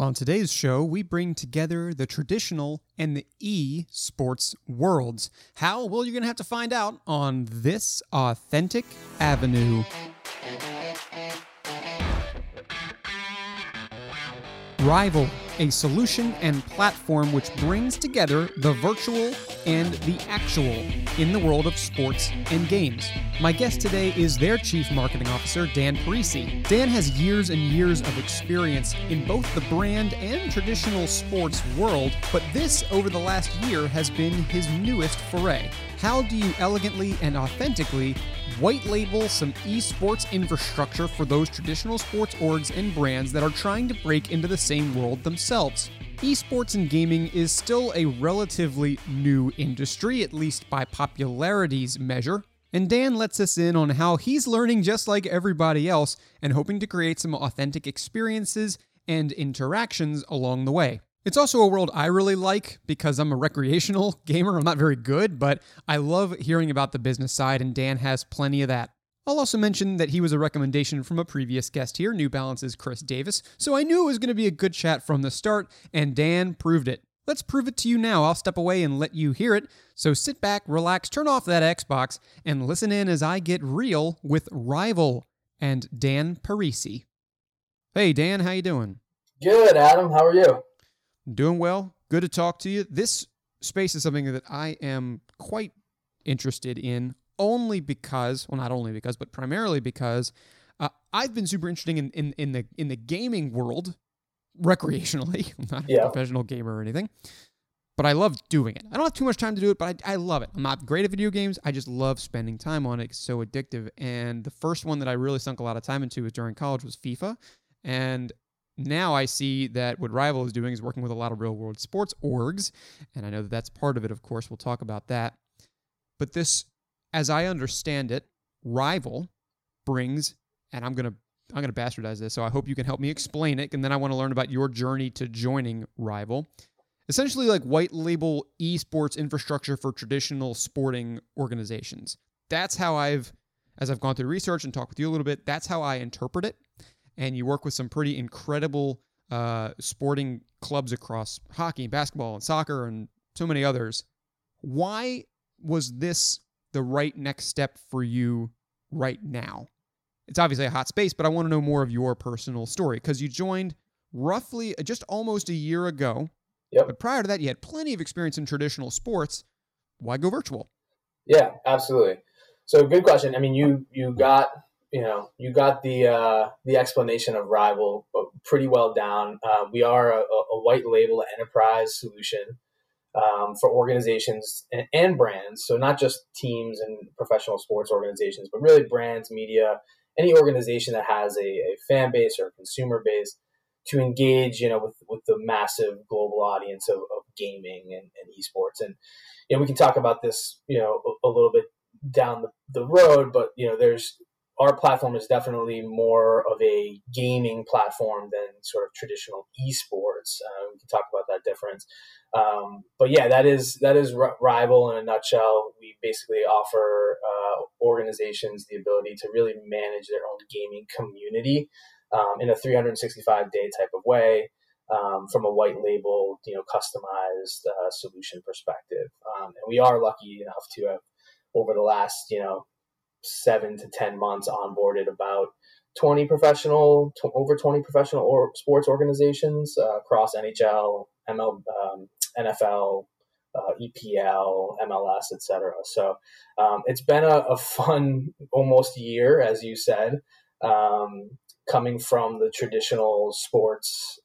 On today's show, we bring together the traditional and the e-sports worlds. How? Well, you're going to have to find out on this Authentic Avenue. Rival, a solution and platform which brings together the virtual and the actual in the world of sports and games. My guest today is their Chief Marketing Officer, Dan Parise. Dan has years and years of experience in both the brand and traditional sports world, but this over the last year has been his newest foray. How do you elegantly and authentically white label some esports infrastructure for those traditional sports orgs and brands that are trying to break into the same world themselves? Esports and gaming is still a relatively new industry, at least by popularity's measure, and Dan lets us in on how he's learning just like everybody else and hoping to create some authentic experiences and interactions along the way. It's also a world I really like because I'm a recreational gamer. I'm not very good, but I love hearing about the business side, and Dan has plenty of that. I'll also mention that he was a recommendation from a previous guest here, New Balance's Chris Davis, so I knew it was going to be a good chat from the start, and Dan proved it. Let's prove it to you now. I'll step away and let you hear it, so sit back, relax, turn off that Xbox, and listen in as I get real with Rival and Dan Parise. Hey, Dan, how you doing? Good, Adam. How are you? Doing well. Good to talk to you. This space is something that I am quite interested in only because, well, not only because, but primarily because I've been super interested in the gaming world recreationally. I'm not a professional gamer or anything, but I love doing it. I don't have too much time to do it, but I love it. I'm not great at video games. I just love spending time on it. It's so addictive. And the first one that I really sunk a lot of time into was during college was FIFA. And now I see that what Rival is doing is working with a lot of real-world sports orgs, and I know that that's part of it, of course. We'll talk about that. But this, as I understand it, Rival brings, and I'm gonna bastardize this, so I hope you can help me explain it, and then I want to learn about your journey to joining Rival. Essentially like white label esports infrastructure for traditional sporting organizations. That's how as I've gone through research and talked with you a little bit, that's how I interpret it. And you work with some pretty incredible sporting clubs across hockey, and basketball, and soccer, and so many others. Why was this the right next step for you right now? It's obviously a hot space, but I want to know more of your personal story, because you joined roughly just almost a year ago. Yep. But prior to that, you had plenty of experience in traditional sports. Why go virtual? Yeah, absolutely. So good question. I mean, you got the explanation of Rival pretty well down. We are a white label enterprise solution for organizations and brands. So not just teams and professional sports organizations, but really brands, media, any organization that has a fan base or a consumer base to engage, with the massive global audience of gaming and esports. And we can talk about this, a little bit down the road, but our platform is definitely more of a gaming platform than sort of traditional esports. We can talk about that difference. But yeah, that is Rival in a nutshell. We basically offer organizations the ability to really manage their own gaming community in a 365-day type of way from a white label, customized solution perspective. And we are lucky enough to have, over the last, 7 to 10 months, onboarded about 20 professional or sports organizations across NHL, NFL, EPL, MLS, etc. So it's been a fun almost year, as you said, coming from the traditional sports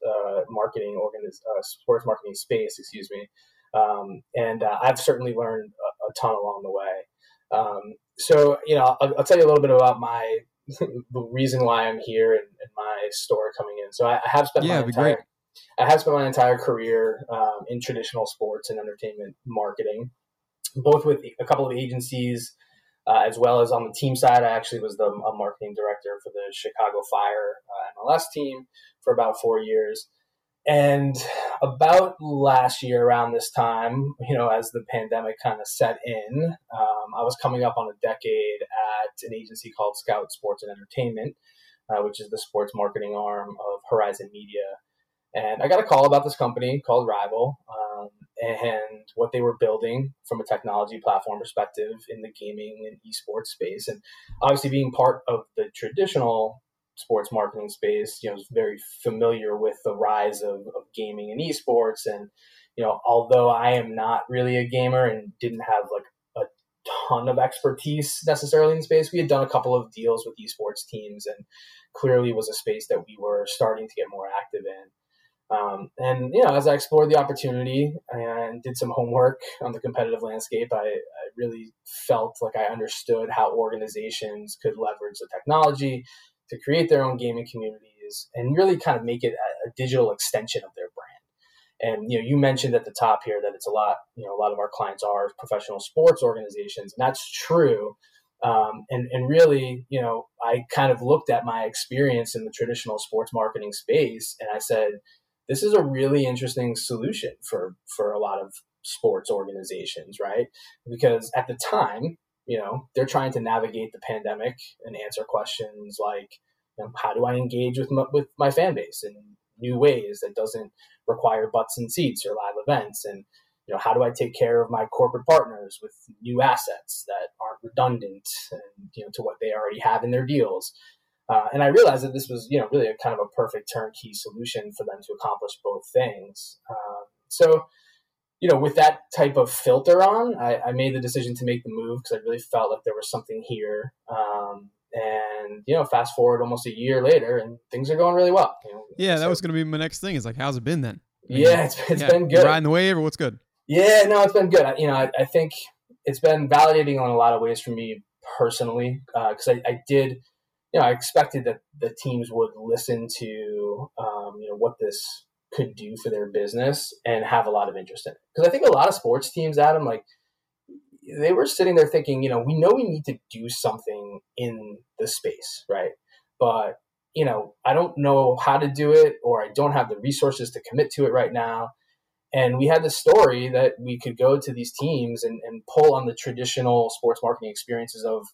marketing space. Excuse me, and I've certainly learned a ton along the way. So, I'll tell you a little bit about the reason why I'm here and my story coming in. So I have spent my entire career in traditional sports and entertainment marketing, both with a couple of agencies, as well as on the team side. I actually was a marketing director for the Chicago Fire MLS team for about 4 years. And about last year around this time, as the pandemic kind of set in, I was coming up on a decade at an agency called Scout Sports and Entertainment, which is the sports marketing arm of Horizon Media. And I got a call about this company called Rival, and what they were building from a technology platform perspective in the gaming and esports space. And obviously being part of the traditional sports marketing space, you know, I was very familiar with the rise of gaming and esports. And, you know, although I am not really a gamer and didn't have like a ton of expertise necessarily in the space, we had done a couple of deals with esports teams and clearly was a space that we were starting to get more active in. And, you know, as I explored the opportunity and did some homework on the competitive landscape, I really felt like I understood how organizations could leverage the technology to create their own gaming communities and really kind of make it a digital extension of their brand. And, you know, you mentioned at the top here that it's a lot, you know, a lot of our clients are professional sports organizations, and that's true. And really, you know, I kind of looked at my experience in the traditional sports marketing space and I said, this is a really interesting solution for a lot of sports organizations, right? Because at the time, you know, they're trying to navigate the pandemic and answer questions like, you know, how do I engage with my fan base in new ways that doesn't require butts and seats or live events? And, you know, how do I take care of my corporate partners with new assets that aren't redundant and, you know, to what they already have in their deals? And I realized that this was, you know, really a kind of a perfect turnkey solution for them to accomplish both things. So, you know, with that type of filter on, I made the decision to make the move because I really felt like there was something here. And, you know, fast forward almost a year later and things are going really well. You know? Yeah, that was going to be my next thing. It's like, how's it been then? I mean, yeah, it's been good. Riding the wave or what's good? Yeah, no, it's been good. I think it's been validating in a lot of ways for me personally, because I did... You know, I expected that the teams would listen to, you know, what this could do for their business and have a lot of interest in it. Because I think a lot of sports teams, Adam, like they were sitting there thinking, you know we need to do something in the space, right? But, you know, I don't know how to do it, or I don't have the resources to commit to it right now. And we had this story that we could go to these teams and pull on the traditional sports marketing experiences of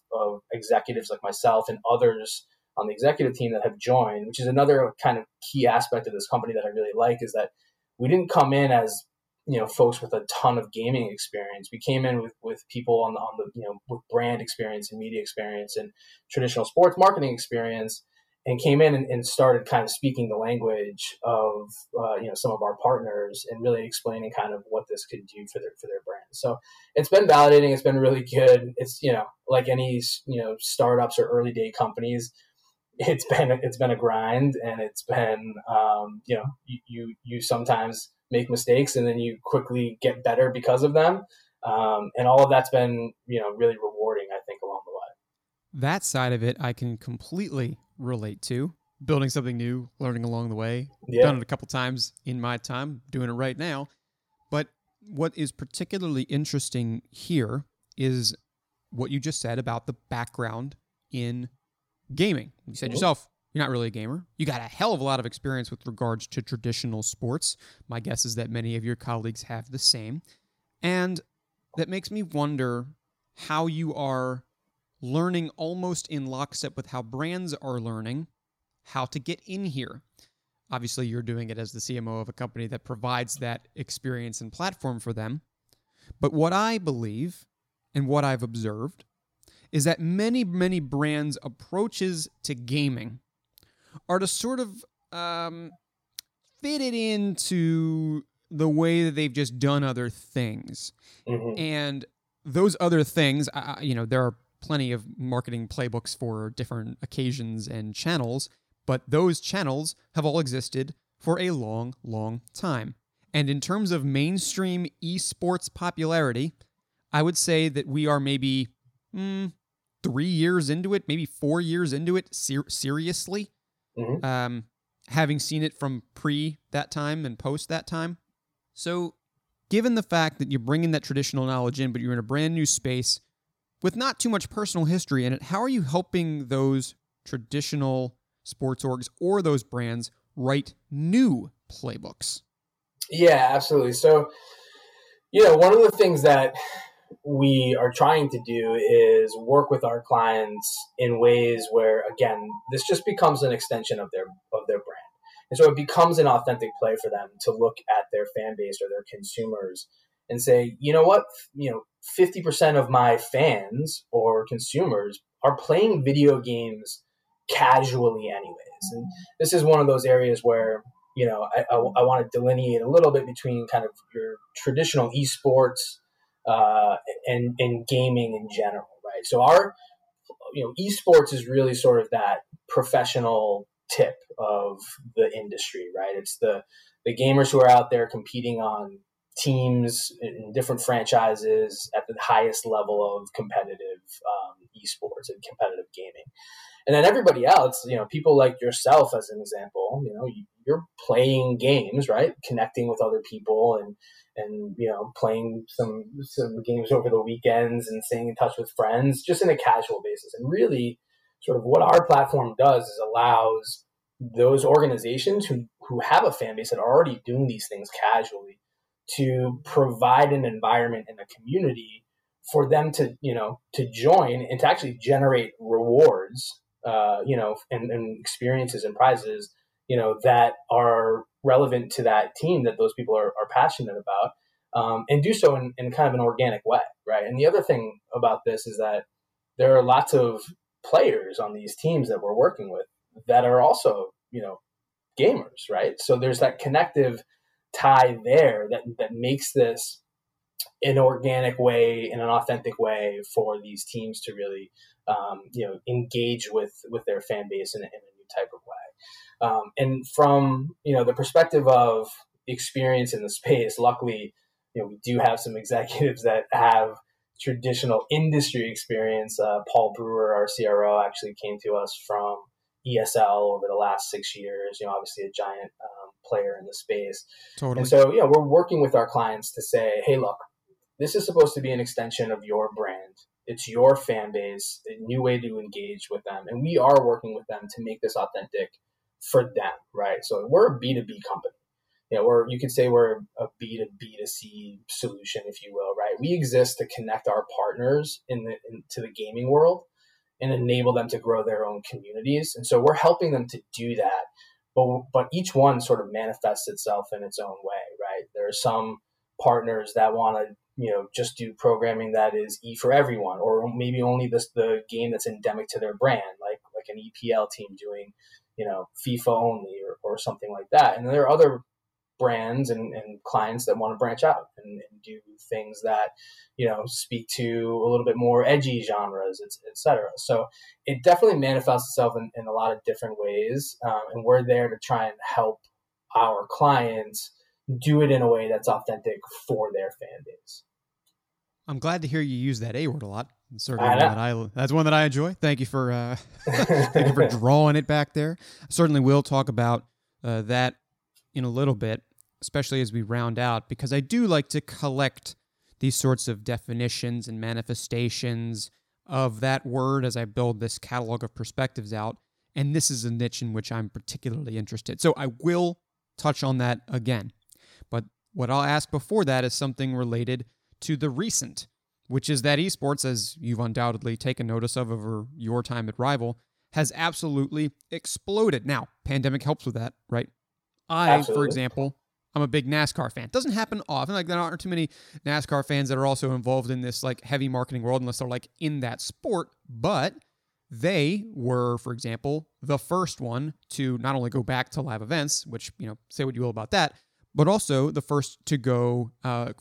executives like myself and others on the executive team that have joined, which is another kind of key aspect of this company that I really like, is that we didn't come in as, you know, folks with a ton of gaming experience. We came in with people on the you know, with brand experience and media experience and traditional sports marketing experience, and came in and started kind of speaking the language of, you know, some of our partners and really explaining kind of what this could do for their brand. So it's been validating. It's been really good. It's, you know, like any, you know, startups or early day companies, it's been a grind, and it's been, you know, you sometimes make mistakes and then you quickly get better because of them. And all of that's been, you know, really rewarding, I think, along the way. That side of it, I can completely relate to. Building something new, learning along the way. Yeah. Done it a couple times in my time, doing it right now. But what is particularly interesting here is what you just said about the background in gaming. You said yourself, you're not really a gamer. You got a hell of a lot of experience with regards to traditional sports. My guess is that many of your colleagues have the same. And that makes me wonder how you are learning almost in lockstep with how brands are learning how to get in here. Obviously, you're doing it as the CMO of a company that provides that experience and platform for them. But what I believe and what I've observed is that many, many brands' approaches to gaming are to sort of fit it into the way that they've just done other things. Mm-hmm. And those other things, you know, there are plenty of marketing playbooks for different occasions and channels, but those channels have all existed for a long, long time. And in terms of mainstream esports popularity, I would say that we are maybe 3 years into it, maybe 4 years into it, seriously, mm-hmm. Having seen it from pre that time and post that time. So given the fact that you're bringing that traditional knowledge in, but you're in a brand new space with not too much personal history in it, how are you helping those traditional sports orgs or those brands write new playbooks? Yeah, absolutely. So, you know, one of the things that we are trying to do is work with our clients in ways where, again, this just becomes an extension of their brand. And so it becomes an authentic play for them to look at their fan base or their consumers and say, you know what, 50% of my fans or consumers are playing video games casually anyways. And this is one of those areas where, I want to delineate a little bit between kind of your traditional esports and gaming in general, right? So our, esports is really sort of that professional tip of the industry, right? It's the gamers who are out there competing on teams in different franchises at the highest level of competitive esports and competitive gaming. And then everybody else, people like yourself, as an example, you're playing games, right? Connecting with other people and playing some games over the weekends and staying in touch with friends, just in a casual basis. And really sort of what our platform does is allows those organizations who have a fan base that are already doing these things casually to provide an environment and a community for them to, to join and to actually generate rewards, and experiences and prizes, that are relevant to that team that those people are passionate about, and do so in kind of an organic way, right? And the other thing about this is that there are lots of players on these teams that we're working with that are also, gamers, right? So there's that connective tie there that makes this an organic way and an authentic way for these teams to really, engage with their fan base in a new type of way. And from, the perspective of experience in the space, luckily, we do have some executives that have traditional industry experience. Paul Brewer, our CRO, actually came to us from ESL over the last 6 years, obviously a giant player in the space. Totally. And so, we're working with our clients to say, hey, look, this is supposed to be an extension of your brand. It's your fan base, a new way to engage with them. And we are working with them to make this authentic for them, right? So we're a B2B company. You could say we're a B2B2C solution, if you will, right? We exist to connect our partners to the gaming world and enable them to grow their own communities. And so we're helping them to do that. But each one sort of manifests itself in its own way, right? There are some partners that want to, just do programming that is E for everyone, or maybe only the game that's endemic to their brand, like an EPL team doing, FIFA only or something like that. And there are other brands and clients that want to branch out and do things that, speak to a little bit more edgy genres, et cetera. So it definitely manifests itself in a lot of different ways. And we're there to try and help our clients do it in a way that's authentic for their fan base. I'm glad to hear you use that A word a lot. Certainly, that's one that I enjoy. Thank you for thank you for drawing it back there. Certainly, we'll talk about that in a little bit, especially as we round out, because I do like to collect these sorts of definitions and manifestations of that word as I build this catalog of perspectives out. And this is a niche in which I'm particularly interested. So I will touch on that again. But what I'll ask before that is something related to the recent, which is that esports, as you've undoubtedly taken notice of over your time at Rival, has absolutely exploded. Now, pandemic helps with that, right? For example, I'm a big NASCAR fan. Doesn't happen often. There aren't too many NASCAR fans that are also involved in this heavy marketing world unless they're in that sport. But they were, for example, the first one to not only go back to live events, which, say what you will about that, but also the first to go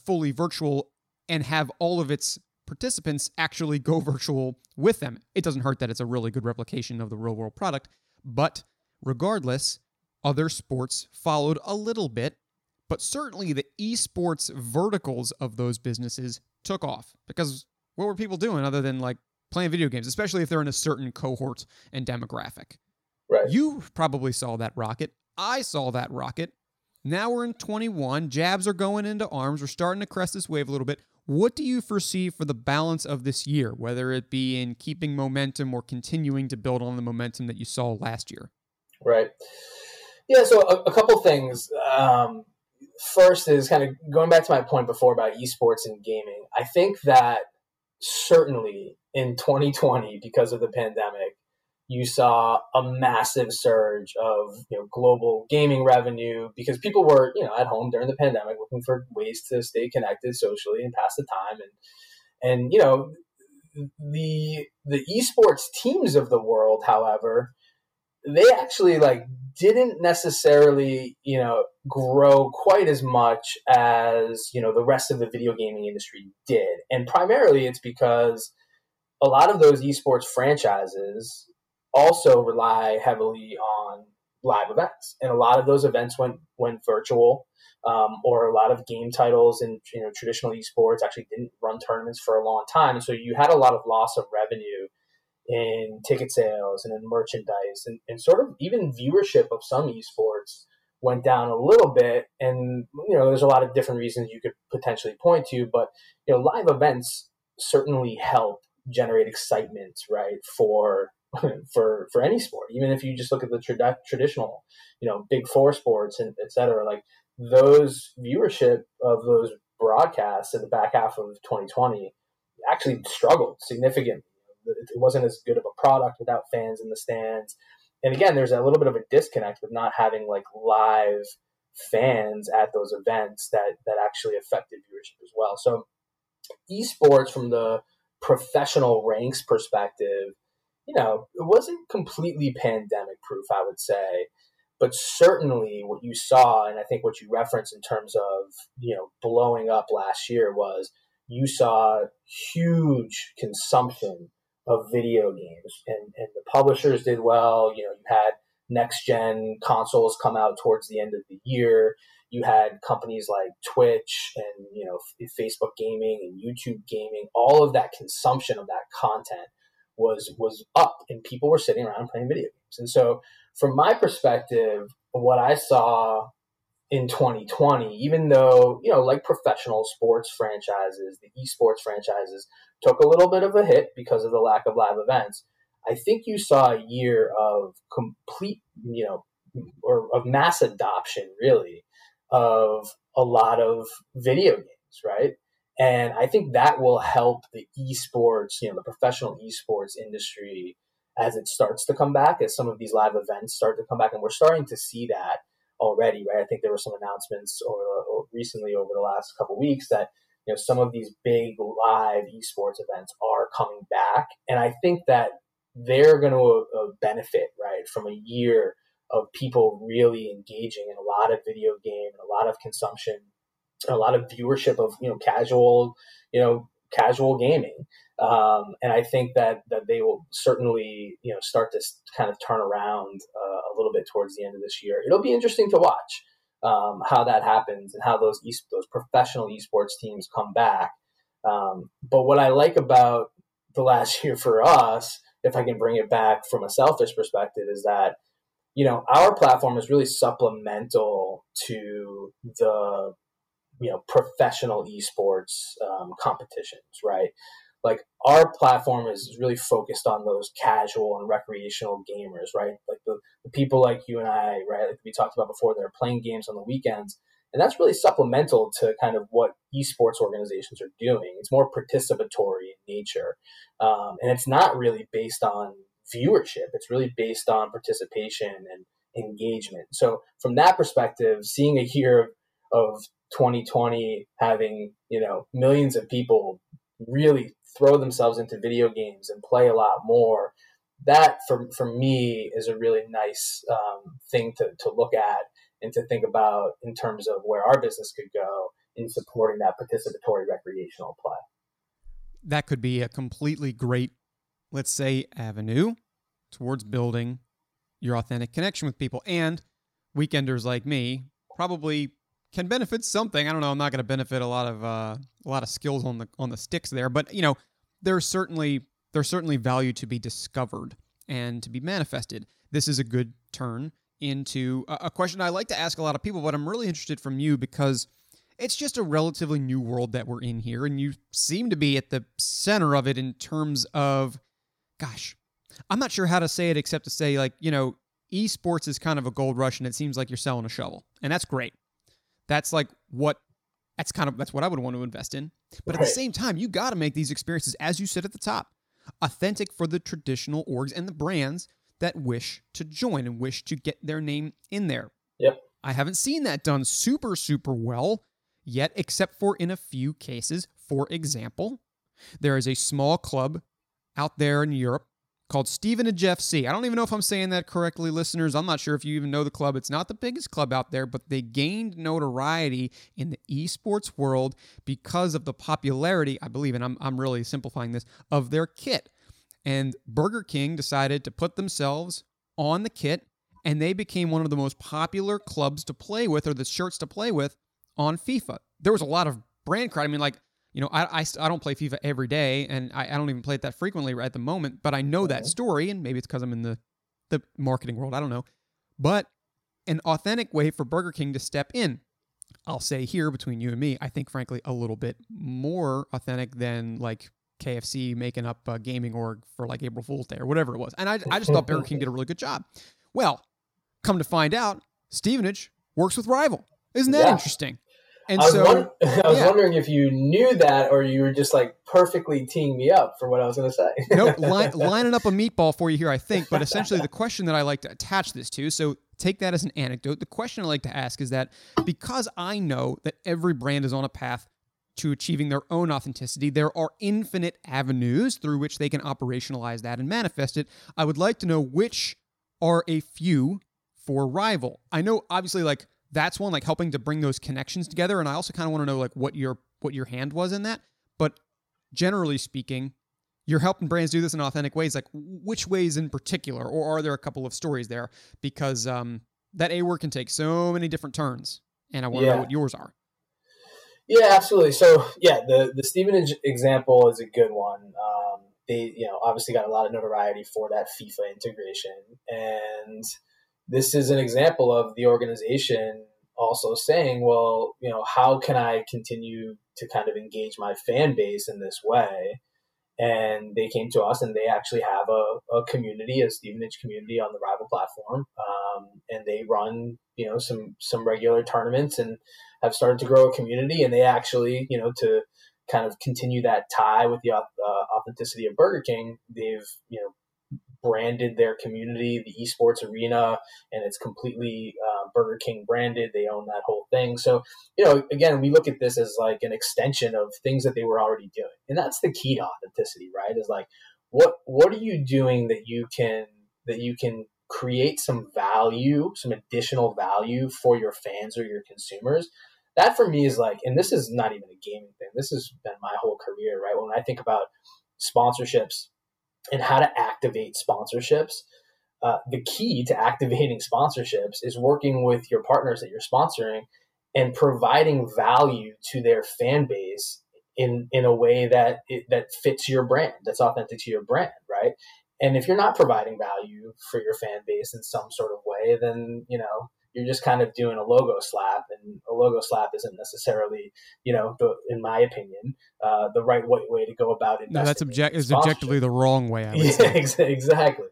fully virtual and have all of its participants actually go virtual with them. It doesn't hurt that it's a really good replication of the real world product, but regardless, other sports followed a little bit, but certainly the esports verticals of those businesses took off because what were people doing other than playing video games, especially if they're in a certain cohort and demographic? Right. You probably saw that rocket. I saw that rocket. Now we're in 21. Jabs are going into arms. We're starting to crest this wave a little bit. What do you foresee for the balance of this year, whether it be in keeping momentum or continuing to build on the momentum that you saw last year? Right. Yeah, so a couple things. First is kind of going back to my point before about esports and gaming. I think that certainly in 2020, because of the pandemic, you saw a massive surge of global gaming revenue because people were at home during the pandemic looking for ways to stay connected socially and pass the time, and the esports teams of the world, however, they actually didn't necessarily grow quite as much as the rest of the video gaming industry did, and primarily it's because a lot of those esports franchises also rely heavily on live events, and a lot of those events went virtual, or a lot of game titles and traditional esports actually didn't run tournaments for a long time, so you had a lot of loss of revenue in ticket sales and in merchandise, and sort of even viewership of some esports went down a little bit. And there's a lot of different reasons you could potentially point to, but live events certainly help generate excitement, right, for any sport. Even if you just look at the traditional big four sports and etc., those viewership of those broadcasts in the back half of 2020 actually struggled significantly. It wasn't as good of a product without fans in the stands. And again, there's a little bit of a disconnect with not having live fans at those events that actually affected viewership as well. So esports from the professional ranks perspective, it wasn't completely pandemic proof, I would say, but certainly what you saw, and I think what you referenced in terms of, blowing up last year, was you saw huge consumption of video games, and the publishers did well. You had next gen consoles come out towards the end of the year. You had companies like Twitch and Facebook Gaming and YouTube Gaming. All of that consumption of that content was up, and people were sitting around playing video games. And so from my perspective, what I saw in 2020, even though, professional sports franchises, the esports franchises took a little bit of a hit because of the lack of live events, I think you saw a year of complete, or of mass adoption, really, of a lot of video games, right? And I think that will help the esports, the professional esports industry as it starts to come back, as some of these live events start to come back. And we're starting to see that already, right? I think there were some announcements recently over the last couple of weeks that, some of these big live esports events are coming back. And I think that they're going to benefit, right, from a year of people really engaging in a lot of video game and a lot of consumption, a lot of viewership of, casual gaming. And I think that they will certainly, start to kind of turn around a little bit towards the end of this year. It'll be interesting to watch how that happens and how those professional esports teams come back. But what I like about the last year for us, if I can bring it back from a selfish perspective, is that, our platform is really supplemental to the, professional esports competitions, right? Our platform is really focused on those casual and recreational gamers, right? The people like you and I, right? We talked about before, they're playing games on the weekends, and that's really supplemental to kind of what esports organizations are doing. It's more participatory in nature, and it's not really based on viewership. It's really based on participation and engagement. So from that perspective, seeing a year of 2020 having, millions of people really throw themselves into video games and play a lot more, that for me is a really nice thing to look at and to think about in terms of where our business could go in supporting that participatory recreational play. That could be a completely great, let's say, avenue towards building your authentic connection with people. And weekenders like me probably can benefit something. I don't know. I'm not going to benefit a lot of skills on the sticks there, but there's certainly value to be discovered and to be manifested. This is a good turn into a question I like to ask a lot of people, but I'm really interested from you because it's just a relatively new world that we're in here, and you seem to be at the center of it in terms of, gosh, I'm not sure how to say it except to say esports is kind of a gold rush, and it seems like you're selling a shovel, and that's great. That's what I would want to invest in. But at the same time, you got to make these experiences, as you said at the top, authentic for the traditional orgs and the brands that wish to join and wish to get their name in there. Yep. I haven't seen that done super, super well yet, except for in a few cases. For example, there is a small club out there in Europe called Stevenage FC. I don't even know if I'm saying that correctly, listeners. I'm not sure if you even know the club. It's not the biggest club out there, but they gained notoriety in the esports world because of the popularity, I believe, and I'm really simplifying this, of their kit. And Burger King decided to put themselves on the kit, and they became one of the most popular clubs to play with, or the shirts to play with, on FIFA. There was a lot of brand credit. I mean, like, you know, I don't play FIFA every day, and I don't even play it that frequently at the moment, but I know that story, and maybe it's because I'm in the marketing world. I don't know. But an authentic way for Burger King to step in. I'll say here, between you and me, I think, frankly, a little bit more authentic than, like, KFC making up a gaming org for, like, April Fool's Day or whatever it was. And I just thought Burger King did a really good job. Well, come to find out, Stevenage works with Rival. Isn't that interesting? And I was wondering if you knew that, or you were just like perfectly teeing me up for what I was going to say. Nope, lining up a meatball for you here, I think. But essentially the question that I like to attach this to, so take that as an anecdote. The question I like to ask is that because I know that every brand is on a path to achieving their own authenticity, there are infinite avenues through which they can operationalize that and manifest it. I would like to know which are a few for Rival. I know, obviously, like, that's one, like, helping to bring those connections together. And I also kind of want to know, like, what your hand was in that. But generally speaking, you're helping brands do this in authentic ways. Like, which ways in particular, or are there a couple of stories there? Because that A word can take so many different turns, and I want to know what yours are. Yeah, absolutely. So the Stevenage example is a good one. They, you know, obviously got a lot of notoriety for that FIFA integration, and this is an example of the organization also saying, well, you know, how can I continue to kind of engage my fan base in this way? And they came to us, and they actually have a community, a Stevenage community on the Rival platform. And they run, you know, some regular tournaments and have started to grow a community. And they actually, you know, to kind of continue that tie with the authenticity of Burger King, they've, you know, branded their community, the esports arena, and it's completely Burger King branded. They own that whole thing. So, you know, again, we look at this as like an extension of things that they were already doing. And that's the key to authenticity, right? Is like, what are you doing that you can create some value, some additional value for your fans or your consumers? That for me is like, and this is not even a gaming thing. This has been my whole career, right? When I think about sponsorships, and how to activate sponsorships. The key to activating sponsorships is working with your partners that you're sponsoring and providing value to their fan base in a way that fits your brand, that's authentic to your brand, right? And if you're not providing value for your fan base in some sort of way, then, you know, you're just kind of doing a logo slap, and a logo slap isn't necessarily, you know, in my opinion, the right way to go about it. No, that's is objectively the wrong way, I would say. Exactly.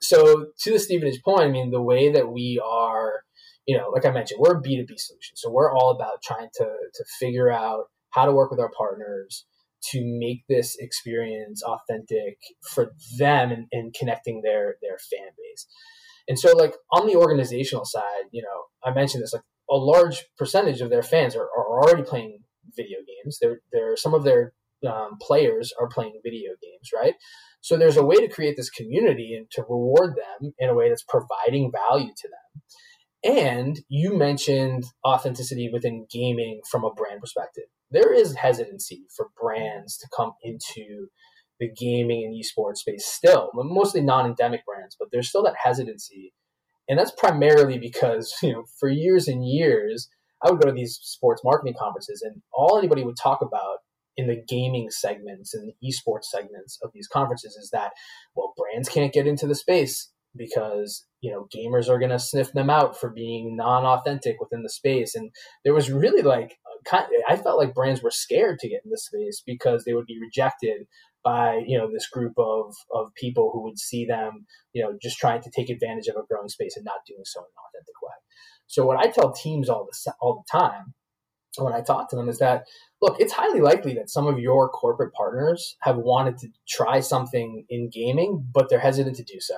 So to the Stevenage point, I mean, the way that we are, you know, like I mentioned, we're a B2B solution. So we're all about trying to figure out how to work with our partners to make this experience authentic for them and connecting their fan base. And so, like, on the organizational side, you know, I mentioned this, like, a large percentage of their fans are already playing video games. Some of their players are playing video games, right? So there's a way to create this community and to reward them in a way that's providing value to them. And you mentioned authenticity within gaming from a brand perspective. There is hesitancy for brands to come into the gaming and esports space still, mostly non-endemic brands, but there's still that hesitancy. And that's primarily because, you know, for years and years, I would go to these sports marketing conferences, and all anybody would talk about in the gaming segments and the esports segments of these conferences is that, well, brands can't get into the space because, you know, gamers are going to sniff them out for being non-authentic within the space. And there was really like, I felt like brands were scared to get in this space because they would be rejected by, you know, this group of people who would see them, you know, just trying to take advantage of a growing space and not doing so in an authentic way. So what I tell teams all the time when I talk to them is that, look, it's highly likely that some of your corporate partners have wanted to try something in gaming, but they're hesitant to do so.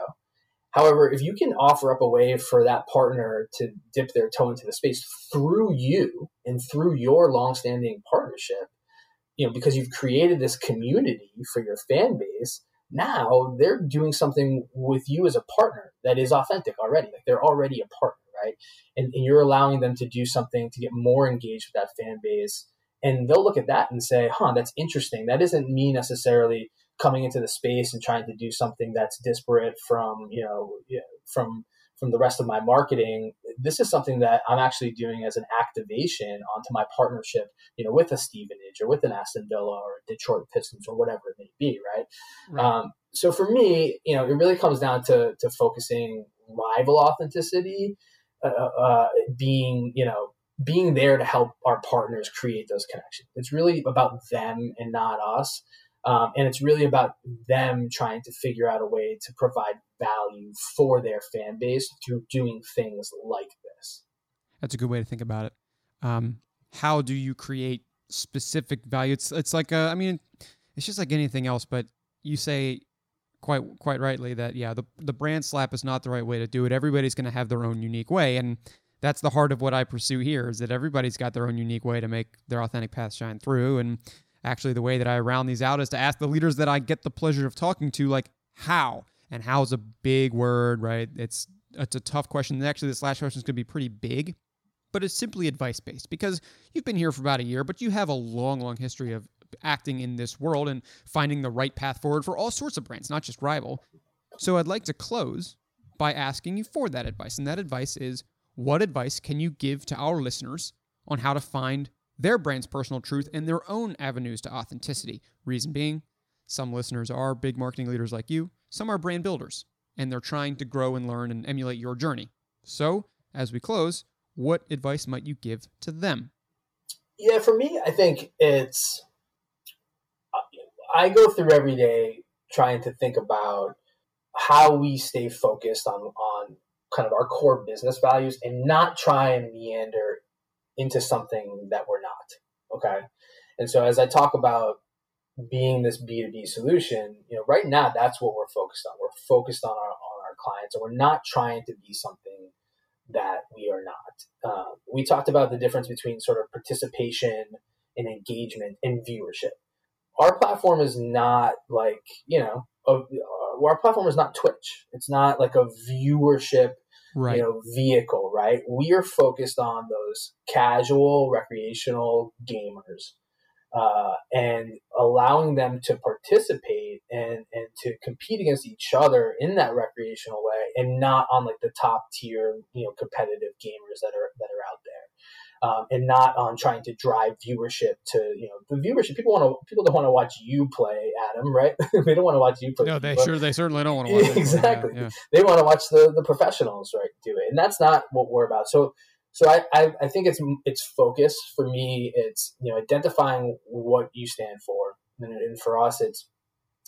However, if you can offer up a way for that partner to dip their toe into the space through you and through your longstanding partnership, you know, because you've created this community for your fan base, now they're doing something with you as a partner that is authentic already. Like, they're already a partner, right? And you're allowing them to do something to get more engaged with that fan base. And they'll look at that and say, huh, that's interesting. That isn't me necessarily coming into the space and trying to do something that's disparate from, you know, from the rest of my marketing. This is something that I'm actually doing as an activation onto my partnership, you know, with a Stevenage or with an Aston Villa or Detroit Pistons or whatever it may be, right? Right. So for me, you know, it really comes down to focusing rival authenticity, being there to help our partners create those connections. It's really about them and not us. And it's really about them trying to figure out a way to provide value for their fan base through doing things like this. That's a good way to think about it. How do you create specific value? It's like, I mean, it's just like anything else, but you say quite rightly that, yeah, the brand slap is not the right way to do it. Everybody's going to have their own unique way. And that's the heart of what I pursue here, is that everybody's got their own unique way to make their authentic path shine through. And actually, the way that I round these out is to ask the leaders that I get the pleasure of talking to, like, how? And how is a big word, right? It's a tough question. And actually, this last question is going to be pretty big, but it's simply advice-based, because you've been here for about a year, but you have a long, long history of acting in this world and finding the right path forward for all sorts of brands, not just Rival. So I'd like to close by asking you for that advice. And that advice is, what advice can you give to our listeners on how to find their brand's personal truth and their own avenues to authenticity? Reason being, some listeners are big marketing leaders like you, some are brand builders, and they're trying to grow and learn and emulate your journey. So, as we close, what advice might you give to them? Yeah, for me, I think it's, I go through every day trying to think about how we stay focused on kind of our core business values and not try and meander into something that we're not. Okay. And so as I talk about being this B2B solution, you know, right now, that's what we're focused on. We're focused on our clients, and we're not trying to be something that we are not. We talked about the difference between sort of participation and engagement and viewership. Our platform is not like, you know, our platform is not Twitch. It's not like a viewership, right, you know, vehicle, right? We are focused on those casual, recreational gamers, and allowing them to participate and to compete against each other in that recreational way, and not on like the top tier, you know, competitive gamers that are out there. And not on trying to drive viewership to, you know, the viewership. People don't want to watch you play, Adam, right? They don't want to watch you play. No, they certainly don't want to watch it. Exactly. Yeah. They want to watch the professionals, right, do it. And that's not what we're about. So I think it's focus. For me, it's, you know, identifying what you stand for. And for us, it's,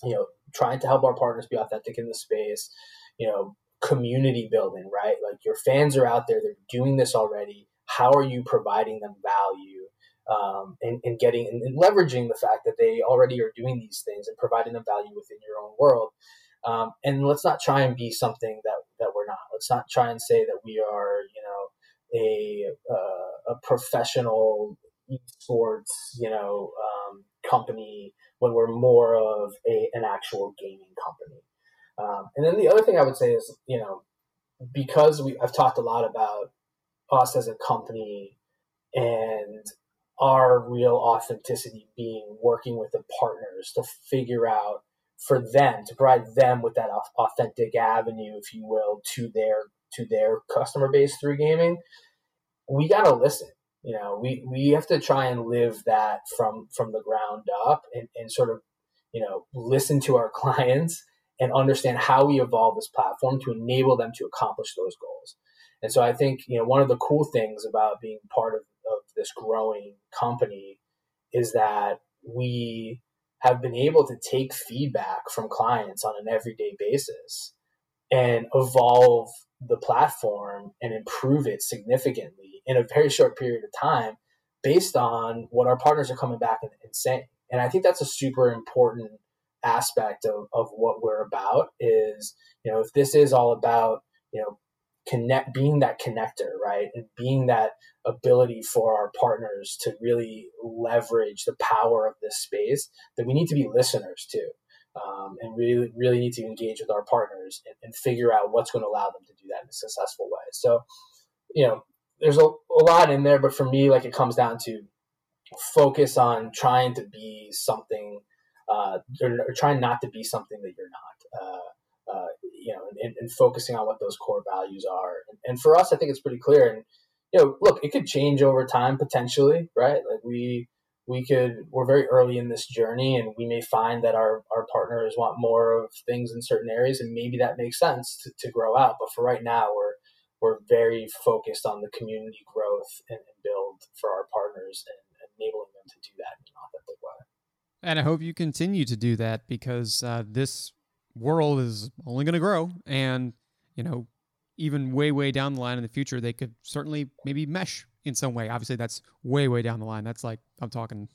you know, trying to help our partners be authentic in the space, you know, community building, right? Like, your fans are out there. They're doing this already. How are you providing them value, and getting and leveraging the fact that they already are doing these things and providing them value within your own world? And let's not try and be something that we're not. Let's not try and say that we are, you know, a professional esports, you know, company, when we're more of an actual gaming company. And then the other thing I would say is, you know, because I've talked a lot about us as a company and our real authenticity being working with the partners to figure out for them, to provide them with that authentic avenue, if you will, to their customer base through gaming. We got to listen. You know, we have to try and live that from the ground up and sort of, you know, listen to our clients and understand how we evolve this platform to enable them to accomplish those goals. And so I think, you know, one of the cool things about being part of this growing company is that we have been able to take feedback from clients on an everyday basis and evolve the platform and improve it significantly in a very short period of time based on what our partners are coming back and saying. And I think that's a super important aspect of what we're about is, you know, if this is all about, you know, being that connector, right? And being that ability for our partners to really leverage the power of this space, then we need to be listeners too. And really, really need to engage with our partners and figure out what's going to allow them to do that in a successful way. So, you know, there's a lot in there, but for me, like, it comes down to focus on trying to be something, or trying not to be something that you're not, you know, and focusing on what those core values are. And for us, I think it's pretty clear. And, you know, look, it could change over time potentially, right? Like we're very early in this journey, and we may find that our partners want more of things in certain areas, and maybe that makes sense to grow out. But for right now, we're very focused on the community growth and build for our partners and enabling them to do that in an authentic way. And I hope you continue to do that, because this world is only going to grow, and, you know, even way down the line in the future, they could certainly maybe mesh in some way. Obviously that's way down the line. That's like, I'm talking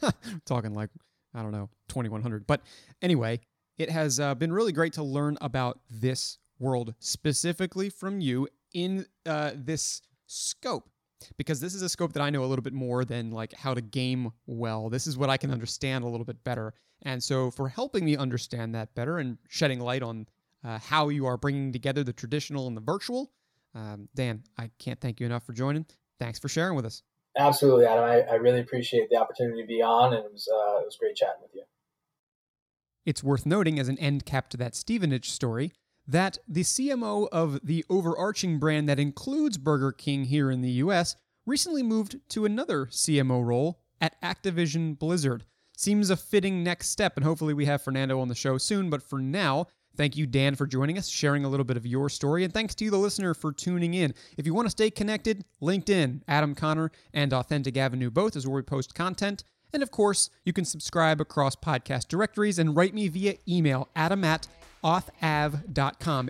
like, I don't know, 2100. But anyway, it has been really great to learn about this world specifically from you in this scope, because this is a scope that I know a little bit more than like how to game well. This is what I can understand a little bit better. And so for helping me understand that better and shedding light on how you are bringing together the traditional and the virtual, Dan, I can't thank you enough for joining. Thanks for sharing with us. Absolutely, Adam. I really appreciate the opportunity to be on, and it was great chatting with you. It's worth noting as an end cap to that Stevenage story that the CMO of the overarching brand that includes Burger King here in the U.S. recently moved to another CMO role at Activision Blizzard. Seems a fitting next step, and hopefully we have Fernando on the show soon. But for now, thank you, Dan, for joining us, sharing a little bit of your story, and thanks to you, the listener, for tuning in. If you want to stay connected, LinkedIn, Adam Conner, and Authentic Avenue both is where we post content. And of course, you can subscribe across podcast directories and write me via email, adam@authav.com,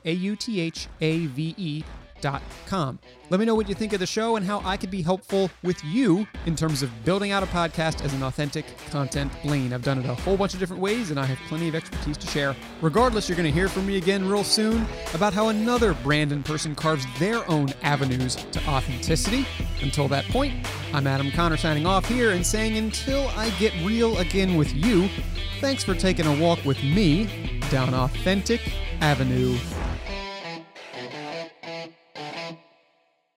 AUTHAVE.com. Let me know what you think of the show and how I could be helpful with you in terms of building out a podcast as an authentic content lane. I've done it a whole bunch of different ways, and I have plenty of expertise to share. Regardless, you're going to hear from me again real soon about how another brand and person carves their own avenues to authenticity. Until that point, I'm Adam Conner signing off here and saying until I get real again with you, thanks for taking a walk with me down Authentic Avenue.